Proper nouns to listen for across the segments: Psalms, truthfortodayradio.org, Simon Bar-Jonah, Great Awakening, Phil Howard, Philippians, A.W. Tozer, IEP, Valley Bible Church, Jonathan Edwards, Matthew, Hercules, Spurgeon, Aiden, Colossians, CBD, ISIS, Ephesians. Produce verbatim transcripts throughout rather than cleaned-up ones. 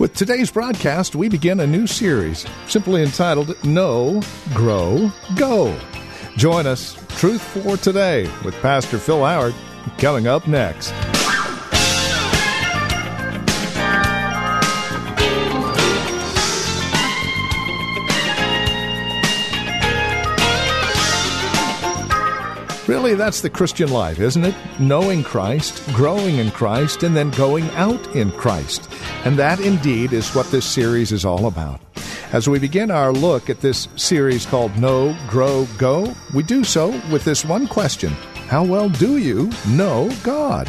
With today's broadcast, we begin a new series simply entitled Know, Grow, Go. Join us, Truth for Today, with Pastor Phil Howard, coming up next. Really, that's the Christian life, isn't it? Knowing Christ, growing in Christ, and then going out in Christ. And that, indeed, is what this series is all about. As we begin our look at this series called Know, Grow, Go, we do so with this one question: how well do you know God?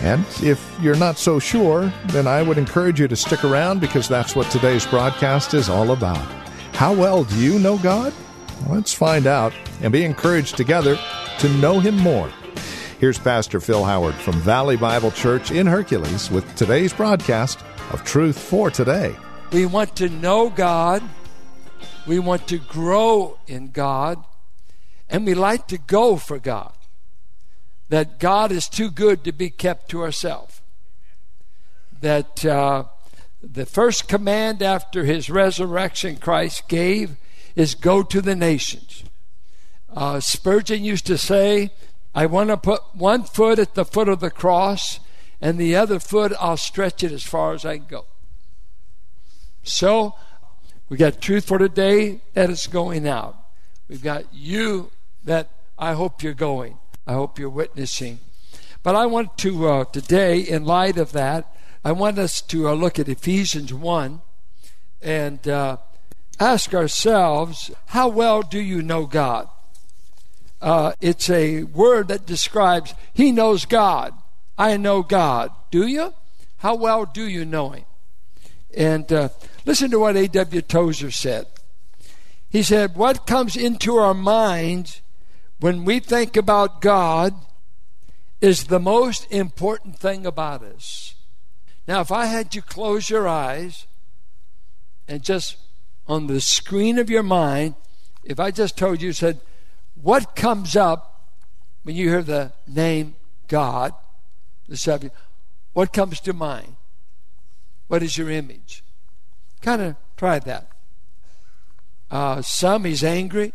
And if you're not so sure, then I would encourage you to stick around, because that's what today's broadcast is all about. How well do you know God? Let's find out and be encouraged together to know Him more. Here's Pastor Phil Howard from Valley Bible Church in Hercules with today's broadcast of Truth for Today. We want to know God, we want to grow in God, and we like to go for God. That God is too good to be kept to ourselves. That uh, the first command after His resurrection Christ gave is go to the nations. Uh, Spurgeon used to say, I want to put one foot at the foot of the cross, and the other foot I'll stretch it as far as I can go. So, we got Truth for Today that is going out. We've got you that I hope you're going. I hope you're witnessing. But I want to, uh, today, in light of that, I want us to uh, look at Ephesians one and uh, ask ourselves, how well do you know God? Uh, it's a word that describes, He knows God. I know God. Do you? How well do you know Him? And uh, listen to what A W Tozer said. He said, what comes into our minds when we think about God is the most important thing about us. Now, if I had you close your eyes and just on the screen of your mind, if I just told you, said, what comes up when you hear the name God, the subject? What comes to mind? What is your image? Kind of try that. Uh, some he's angry.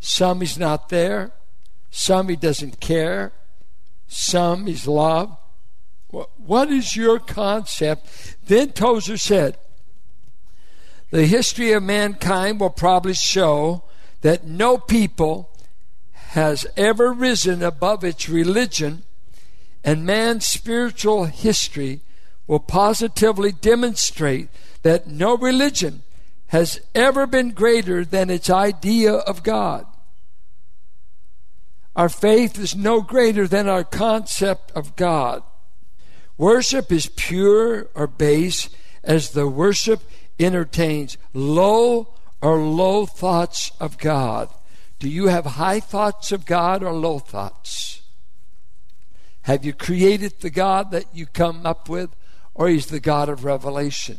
Some he's not there. Some he doesn't care. Some he's loved. What is your concept? Then Tozer said, the history of mankind will probably show that no people has ever risen above its religion, and man's spiritual history will positively demonstrate that no religion has ever been greater than its idea of God. Our faith is no greater than our concept of God. Worship is pure or base as the worship entertains low or low thoughts of God. Do you have high thoughts of God or low thoughts? Have you created the God that you come up with, or He's the God of revelation?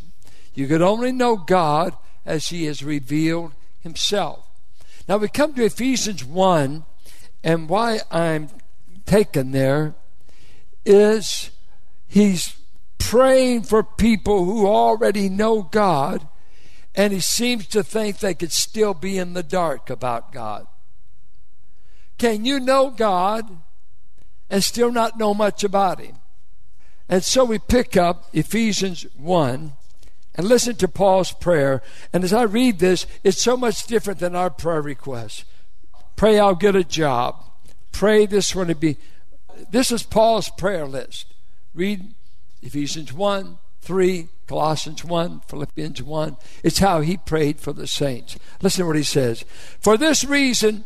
You could only know God as He has revealed Himself. Now we come to Ephesians one, and why I'm taken there is he's praying for people who already know God, and he seems to think they could still be in the dark about God. Can you know God and still not know much about Him? And so we pick up Ephesians one and listen to Paul's prayer. And as I read this, it's so much different than our prayer requests. Pray I'll get a job. Pray this one to be. This is Paul's prayer list. Read Ephesians one, three, Colossians one, Philippians one. It's how he prayed for the saints. Listen to what he says. For this reason,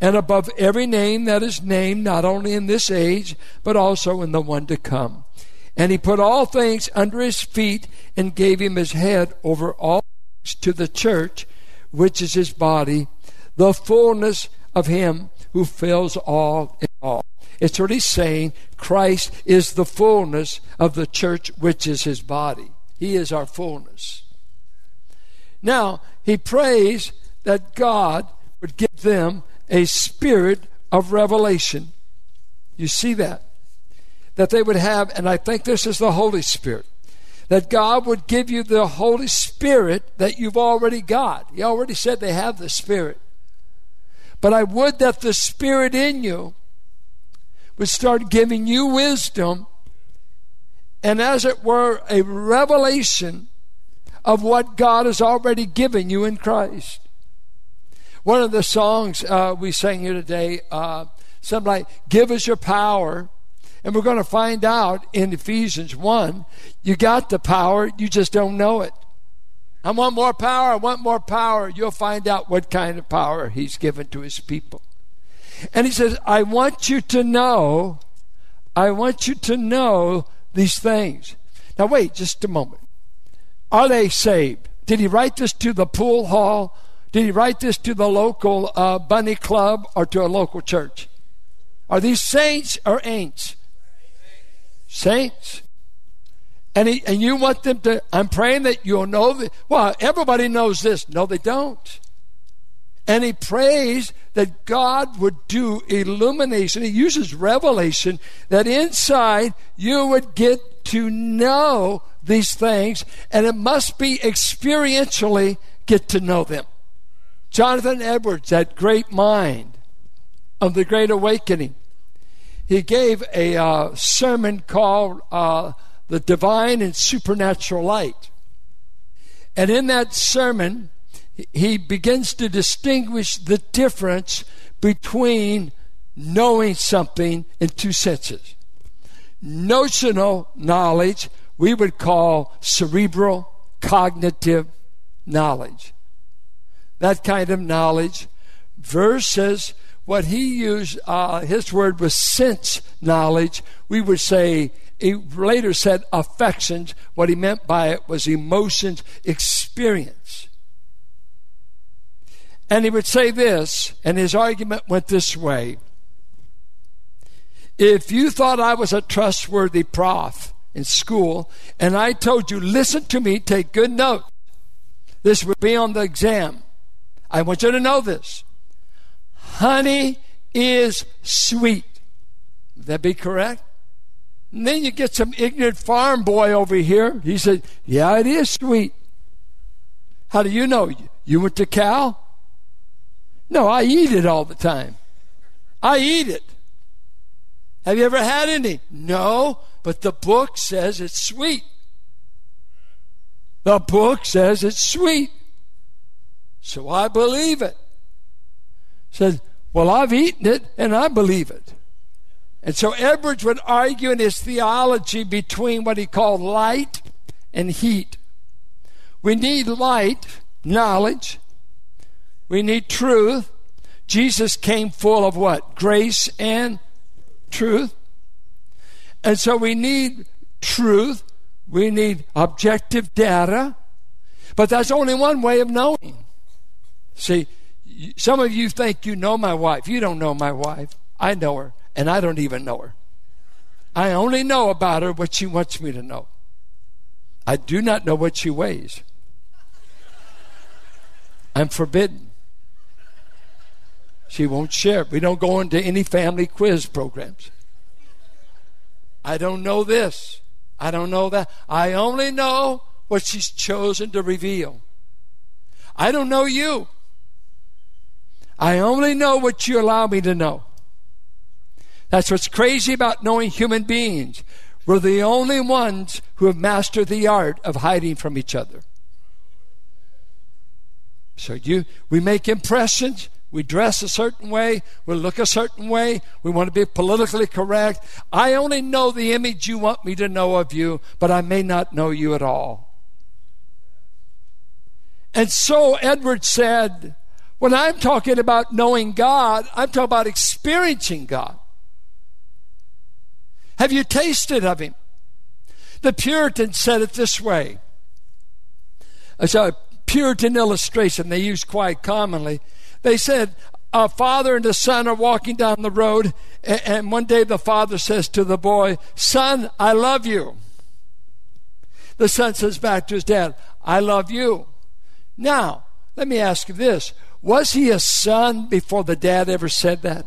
and above every name that is named, not only in this age, but also in the one to come. And he put all things under his feet and gave him his head over all things to the church, which is his body, the fullness of him who fills all in all. It's what he's saying. Christ is the fullness of the church, which is his body. He is our fullness. Now, he prays that God would give them a spirit of revelation. You see that? That they would have, and I think this is the Holy Spirit, that God would give you the Holy Spirit that you've already got. He already said they have the Spirit. But I would that the Spirit in you would start giving you wisdom and, as it were, a revelation of what God has already given you in Christ. One of the songs uh, we sang here today, uh, something like, give us your power. And we're going to find out in Ephesians one, you got the power, you just don't know it. I want more power, I want more power. You'll find out what kind of power he's given to his people. And he says, I want you to know, I want you to know these things. Now wait just a moment. Are they saved? Did he write this to the pool hall? Did he write this to the local uh, bunny club or to a local church? Are these saints or ain'ts? Saints. And he, and you want them to, I'm praying that you'll know that, well, everybody knows this. No, they don't. And he prays that God would do illumination. He uses revelation, that inside you would get to know these things, and it must be experientially get to know them. Jonathan Edwards, that great mind of the Great Awakening, he gave a uh, sermon called uh, The Divine and Supernatural Light. And in that sermon, he begins to distinguish the difference between knowing something in two senses. Notional knowledge, we would call cerebral cognitive knowledge. That kind of knowledge, versus what he used, uh, his word was sense knowledge. We would say, he later said affections. What he meant by it was emotions, experience. And he would say this, and his argument went this way. If you thought I was a trustworthy prof in school, and I told you, listen to me, take good note, this would be on the exam. I want you to know this. Honey is sweet. Would that be correct? And then you get some ignorant farm boy over here. He said, yeah, it is sweet. How do you know? You went to Cal? No, I eat it all the time. I eat it. Have you ever had any? No, but the book says it's sweet. The book says it's sweet. So I believe it. Says, well, I've eaten it, and I believe it. And so Edwards would argue in his theology between what he called light and heat. We need light, knowledge. We need truth. Jesus came full of what? Grace and truth. And so we need truth. We need objective data. But that's only one way of knowing. See, some of you think you know my wife. You don't know my wife. I know her, and I don't even know her. I only know about her what she wants me to know. I do not know what she weighs. I'm forbidden. She won't share. We don't go into any family quiz programs. I don't know this. I don't know that. I only know what she's chosen to reveal. I don't know you. I only know what you allow me to know. That's what's crazy about knowing human beings. We're the only ones who have mastered the art of hiding from each other. So you, we make impressions. We dress a certain way. We look a certain way. We want to be politically correct. I only know the image you want me to know of you, but I may not know you at all. And so Edwards said, when I'm talking about knowing God, I'm talking about experiencing God. Have you tasted of him? The Puritans said it this way. It's a Puritan illustration they use quite commonly. They said, a father and a son are walking down the road, and one day the father says to the boy, "Son, I love you." The son says back to his dad, "I love you." Now, let me ask you this. Was he a son before the dad ever said that?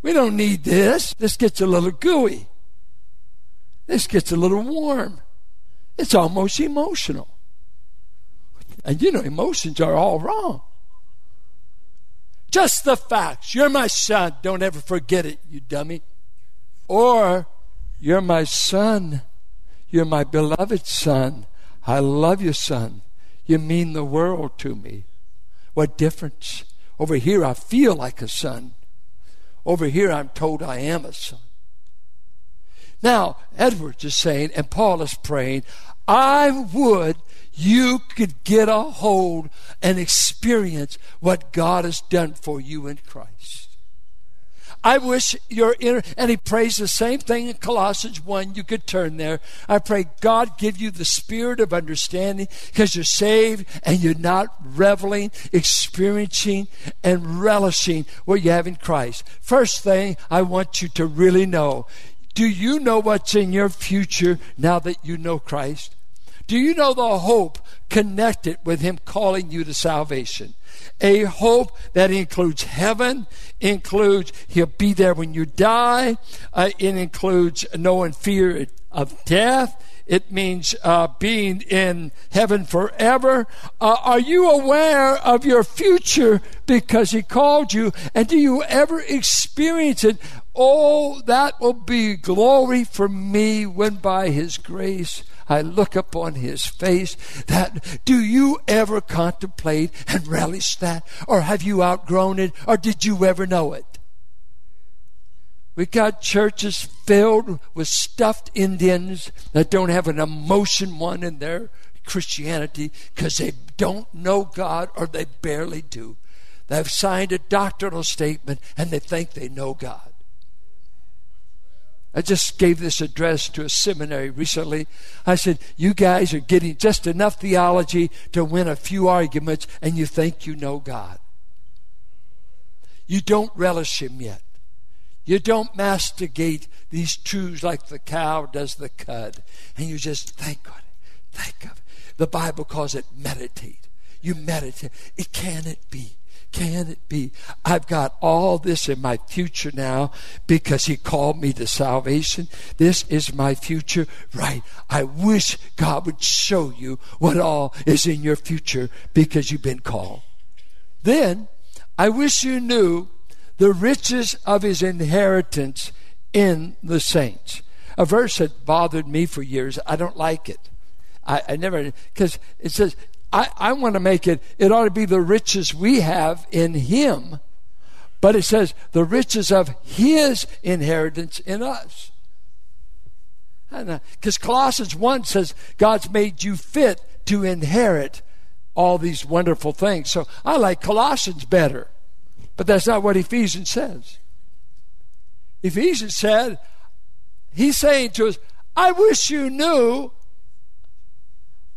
We don't need this. This gets a little gooey. This gets a little warm. It's almost emotional. And you know, emotions are all wrong. Just the facts. You're my son. Don't ever forget it, you dummy. Or, you're my son. You're my beloved son. I love you, son. You mean the world to me. What difference? Over here, I feel like a son. Over here, I'm told I am a son. Now, Edwards is saying, and Paul is praying, I would you could get a hold and experience what God has done for you in Christ. I wish your inner, and he prays the same thing in Colossians one. You could turn there. I pray, God, give you the spirit of understanding because you're saved and you're not reveling, experiencing, and relishing what you have in Christ. First thing I want you to really know, do you know what's in your future now that you know Christ? Do you know the hope connected with him calling you to salvation? A hope that includes heaven, includes he'll be there when you die. Uh, it includes knowing fear of death. It means uh, being in heaven forever. Uh, are you aware of your future because he called you? And do you ever experience it? Oh, that will be glory for me when by his grace I look upon his face. That, do you ever contemplate and relish that? Or have you outgrown it? Or did you ever know it? We got churches filled with stuffed Indians that don't have an emotion one in their Christianity because they don't know God or they barely do. They've signed a doctrinal statement and they think they know God. I just gave this address to a seminary recently. I said, you guys are getting just enough theology to win a few arguments and you think you know God. You don't relish him yet. You don't masticate these truths like the cow does the cud. And you just think on it. Think of it. The Bible calls it meditate. You meditate. It, can it be? Can it be? I've got all this in my future now because he called me to salvation. This is my future. Right. I wish God would show you what all is in your future because you've been called. Then, I wish you knew the riches of his inheritance in the saints. A verse that bothered me for years. I don't like it. I, I never, because it says, I, I want to make it, it ought to be the riches we have in him. But it says, the riches of his inheritance in us. Because Colossians one says, God's made you fit to inherit all these wonderful things. So I like Colossians better. But that's not what Ephesians says. Ephesians said, he's saying to us, I wish you knew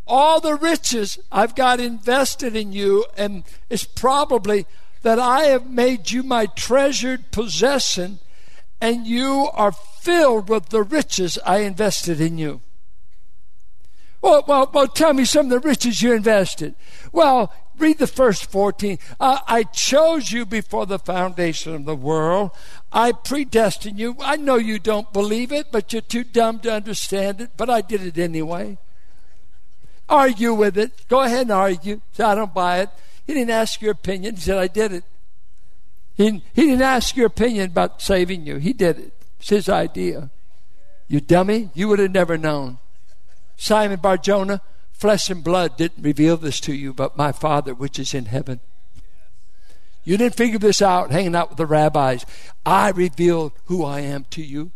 all the riches I've got invested in you, and it's probably that I have made you my treasured possession, and you are filled with the riches I invested in you. Well, well, well tell me some of the riches you invested. Well, Read the first fourteen. Uh, I chose you before the foundation of the world. I predestined you. I know you don't believe it, but you're too dumb to understand it, but I did it anyway. Argue with it. Go ahead and argue. Say, I don't buy it. He didn't ask your opinion. He said, I did it. He, he didn't ask your opinion about saving you. He did it. It's his idea. You dummy, you would have never known. Simon Bar-Jonah, flesh and blood didn't reveal this to you, but my Father which is in heaven. You didn't figure this out hanging out with the rabbis. I revealed who I am to you.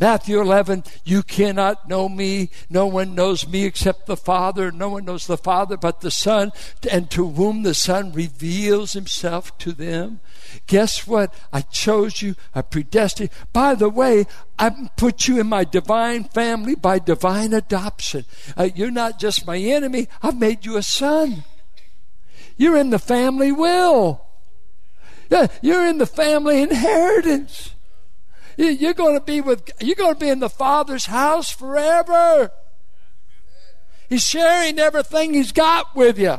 Matthew eleven, you cannot know me. No one knows me except the Father. No one knows the Father but the Son, and to whom the Son reveals himself to them. Guess what? I chose you. I predestined. By the way, I put you in my divine family by divine adoption. Uh, you're not just my enemy. I've made you a son. You're in the family will. You're in the family inheritance. You're going to be with. You're going to be in the Father's house forever. He's sharing everything He's got with you.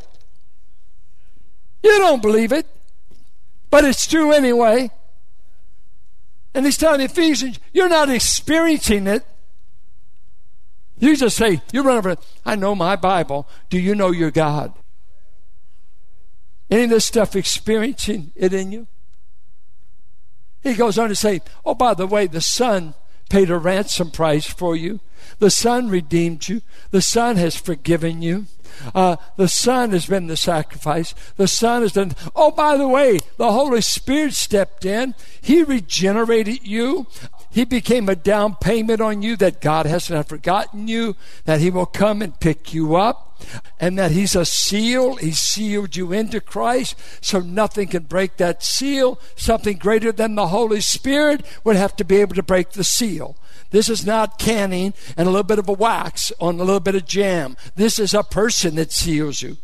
You don't believe it, but it's true anyway. And He's telling Ephesians, you're not experiencing it. You just say, you run over. I know my Bible. Do you know your God? Any of this stuff experiencing it in you? He goes on to say, oh, by the way, the Son paid a ransom price for you. The Son redeemed you. The Son has forgiven you. Uh, the Son has been the sacrifice. The Son has done. Oh, by the way, the Holy Spirit stepped in. He regenerated you. He became a down payment on you that God has not forgotten you, that He will come and pick you up, and that He's a seal. He sealed you into Christ, so nothing can break that seal. Something greater than the Holy Spirit would have to be able to break the seal. This is not canning and a little bit of a wax on a little bit of jam. This is a person that seals you.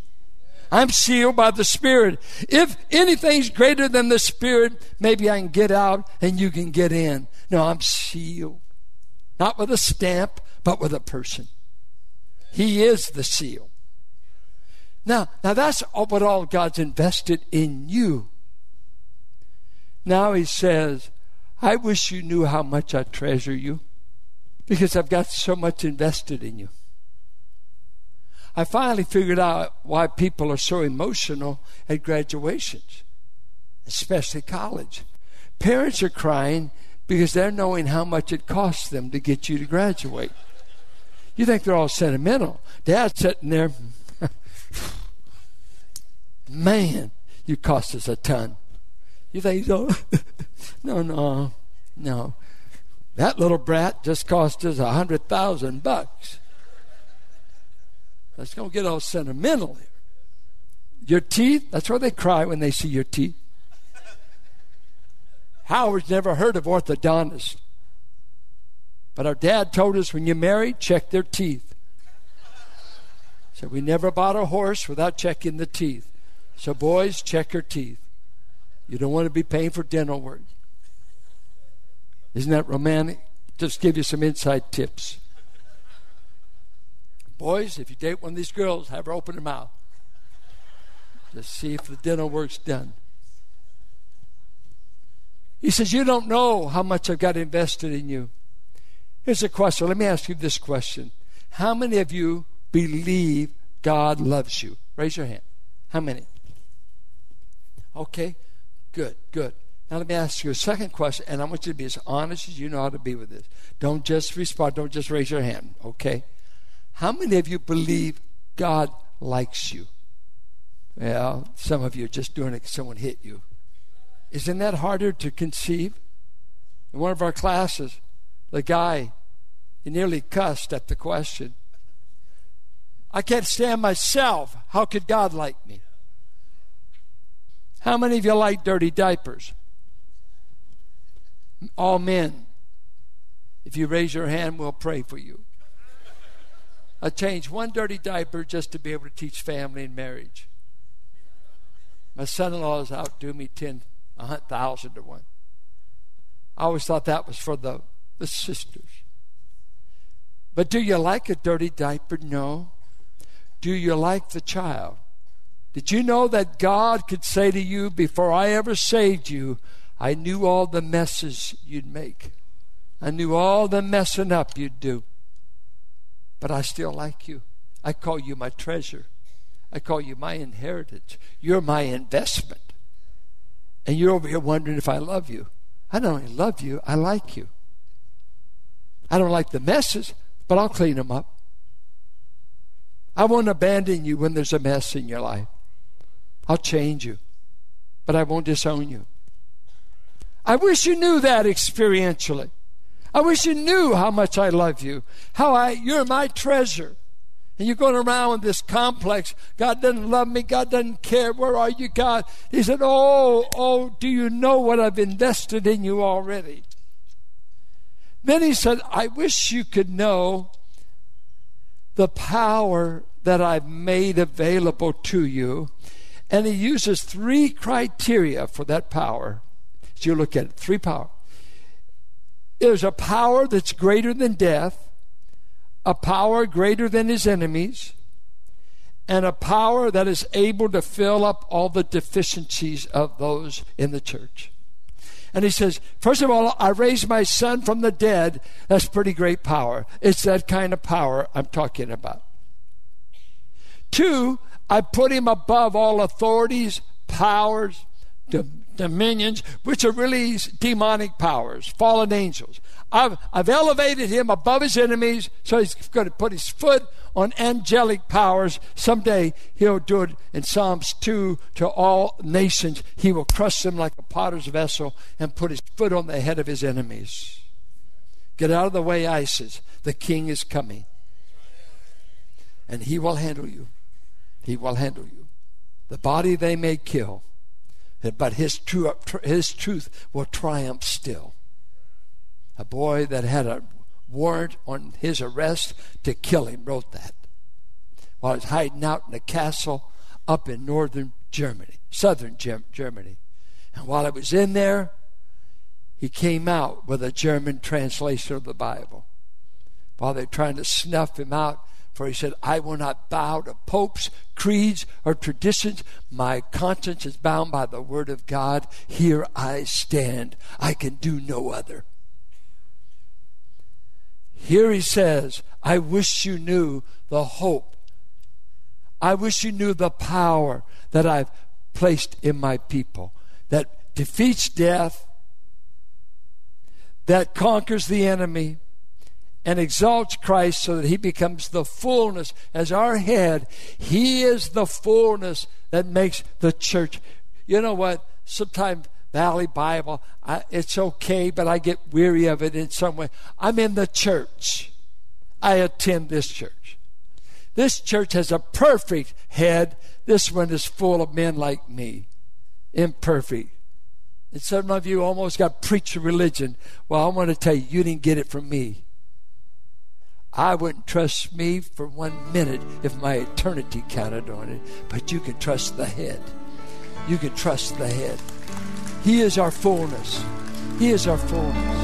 I'm sealed by the Spirit. If anything's greater than the Spirit, maybe I can get out and you can get in. No, I'm sealed. Not with a stamp, but with a person. He is the seal. Now, now that's what all God's invested in you. Now He says, I wish you knew how much I treasure you, because I've got so much invested in you. I finally figured out why people are so emotional at graduations, especially college. Parents are crying because they're knowing how much it costs them to get you to graduate. You think they're all sentimental. Dad's sitting there, man, you cost us a ton. You think, oh, no, no, no. That little brat just cost us a hundred thousand bucks. That's going to get all sentimental here. Your teeth, that's where they cry when they see your teeth. Howard's never heard of orthodontists. But our dad told us when you marry, check their teeth. So we never bought a horse without checking the teeth. So boys, check your teeth. You don't want to be paying for dental work. Isn't that romantic? Just give you some inside tips. Boys, if you date one of these girls, have her open her mouth. Just see if the dental work's done. He says, you don't know how much I've got invested in you. Here's a question. Let me ask you this question. How many of you believe God loves you? Raise your hand. How many? Okay, good, good. Now let me ask you a second question, and I want you to be as honest as you know how to be with this. Don't just respond. Don't just raise your hand, okay? How many of you believe God likes you? Well, some of you are just doing it because someone hit you. Isn't that harder to conceive? In one of our classes, the guy, he nearly cussed at the question. I can't stand myself. How could God like me? How many of you like dirty diapers? All men. If you raise your hand, we'll pray for you. I changed one dirty diaper just to be able to teach family and marriage. My son-in-law's outdo me ten, a hundred thousand to one. I always thought that was for the, the sisters. But do you like a dirty diaper? No. Do you like the child? Did you know that God could say to you, before I ever saved you, I knew all the messes you'd make. I knew all the messing up you'd do. But I still like you. I call you my treasure. I call you my inheritance. You're my investment. And you're over here wondering if I love you. I don't only love you, I like you. I don't like the messes, but I'll clean them up. I won't abandon you when there's a mess in your life. I'll change you, but I won't disown you. I wish you knew that experientially. I wish you knew how much I love you, how I you're my treasure. And you're going around with this complex, God doesn't love me, God doesn't care, where are you, God? He said, oh, oh, do you know what I've invested in you already? Then he said, I wish you could know the power that I've made available to you. And he uses three criteria for that power. So you look at it, three power. There's a power that's greater than death, a power greater than his enemies, and a power that is able to fill up all the deficiencies of those in the church. And he says, first of all, I raised my son from the dead. That's pretty great power. It's that kind of power I'm talking about. Two, I put him above all authorities, powers, dom- dominions, which are really demonic powers, fallen angels. I've, I've elevated him above his enemies, so he's going to put his foot on angelic powers. Someday he'll do it in Psalms two, to all nations. He will crush them like a potter's vessel and put his foot on the head of his enemies. Get out of the way, ISIS. The king is coming. And he will handle you. He will handle you. The body they may kill, but his, true, his truth will triumph still. A boy that had a warrant on his arrest to kill him wrote that while he was hiding out in a castle up in northern Germany, southern Germany. And while he was in there, he came out with a German translation of the Bible. While they're trying to snuff him out, for he said, I will not bow to popes, creeds, or traditions. My conscience is bound by the word of God. Here I stand. I can do no other. Here he says, I wish you knew the hope. I wish you knew the power that I've placed in my people that defeats death, that conquers the enemy, and exalts Christ so that he becomes the fullness. As our head, he is the fullness that makes the church. You know what? Sometimes Valley Bible, I, it's okay, but I get weary of it in some way. I'm in the church. I attend this church. This church has a perfect head. This one is full of men like me, imperfect. And some of you almost got preacher religion. Well, I want to tell you, you didn't get it from me. I wouldn't trust me for one minute if my eternity counted on it. But you can trust the head. You can trust the head. He is our fullness. He is our fullness.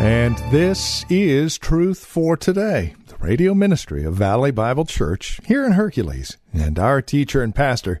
And this is Truth for Today, the radio ministry of Valley Bible Church here in Hercules, and our teacher and pastor,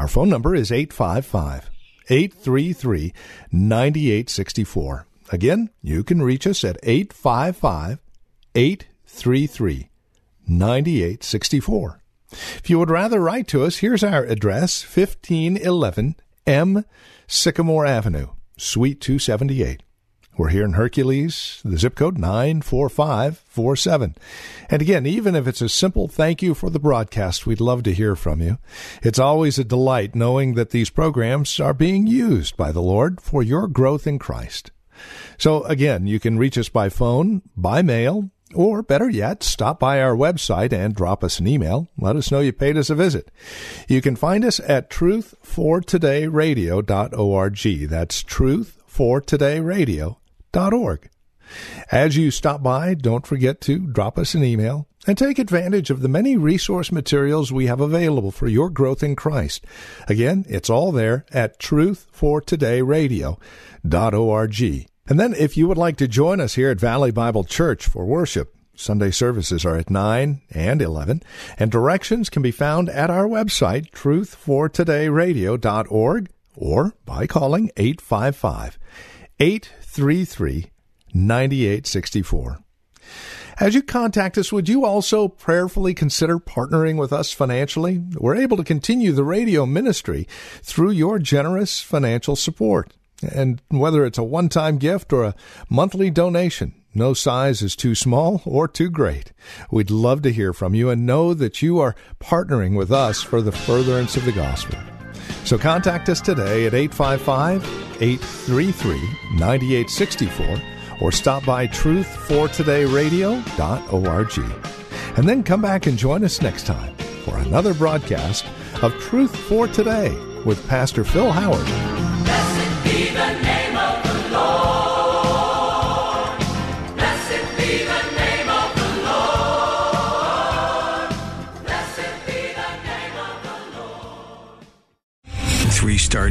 Our phone number is eight five five, eight three three, nine eight six four. Again, you can reach us at eight five five, eight three three, nine eight six four. If you would rather write to us, here's our address, fifteen eleven M Sycamore Avenue, Suite two seventy-eight. We're here in Hercules, the zip code nine four five four seven. And again, even if it's a simple thank you for the broadcast, we'd love to hear from you. It's always a delight knowing that these programs are being used by the Lord for your growth in Christ. So again, you can reach us by phone, by mail, Or, better yet, stop by our website and drop us an email. Let us know you paid us a visit. You can find us at truth for today radio dot org. That's truth for today radio dot org. As you stop by, don't forget to drop us an email and take advantage of the many resource materials we have available for your growth in Christ. Again, it's all there at truth for today radio dot org. And then if you would like to join us here at Valley Bible Church for worship, Sunday services are at nine and eleven, and directions can be found at our website, truth for today radio dot org, or by calling eight five five, eight three three, nine eight six four. As you contact us, would you also prayerfully consider partnering with us financially? We're able to continue the radio ministry through your generous financial support. And whether it's a one-time gift or a monthly donation, no size is too small or too great. We'd love to hear from you and know that you are partnering with us for the furtherance of the gospel. So contact us today at eight five five, eight three three, nine eight six four or stop by truth for today radio dot org. And then come back and join us next time for another broadcast of Truth for Today with Pastor Phil Howard. The name of the Lord. Blessed be the name of the Lord. Blessed be the name of the Lord. Three-star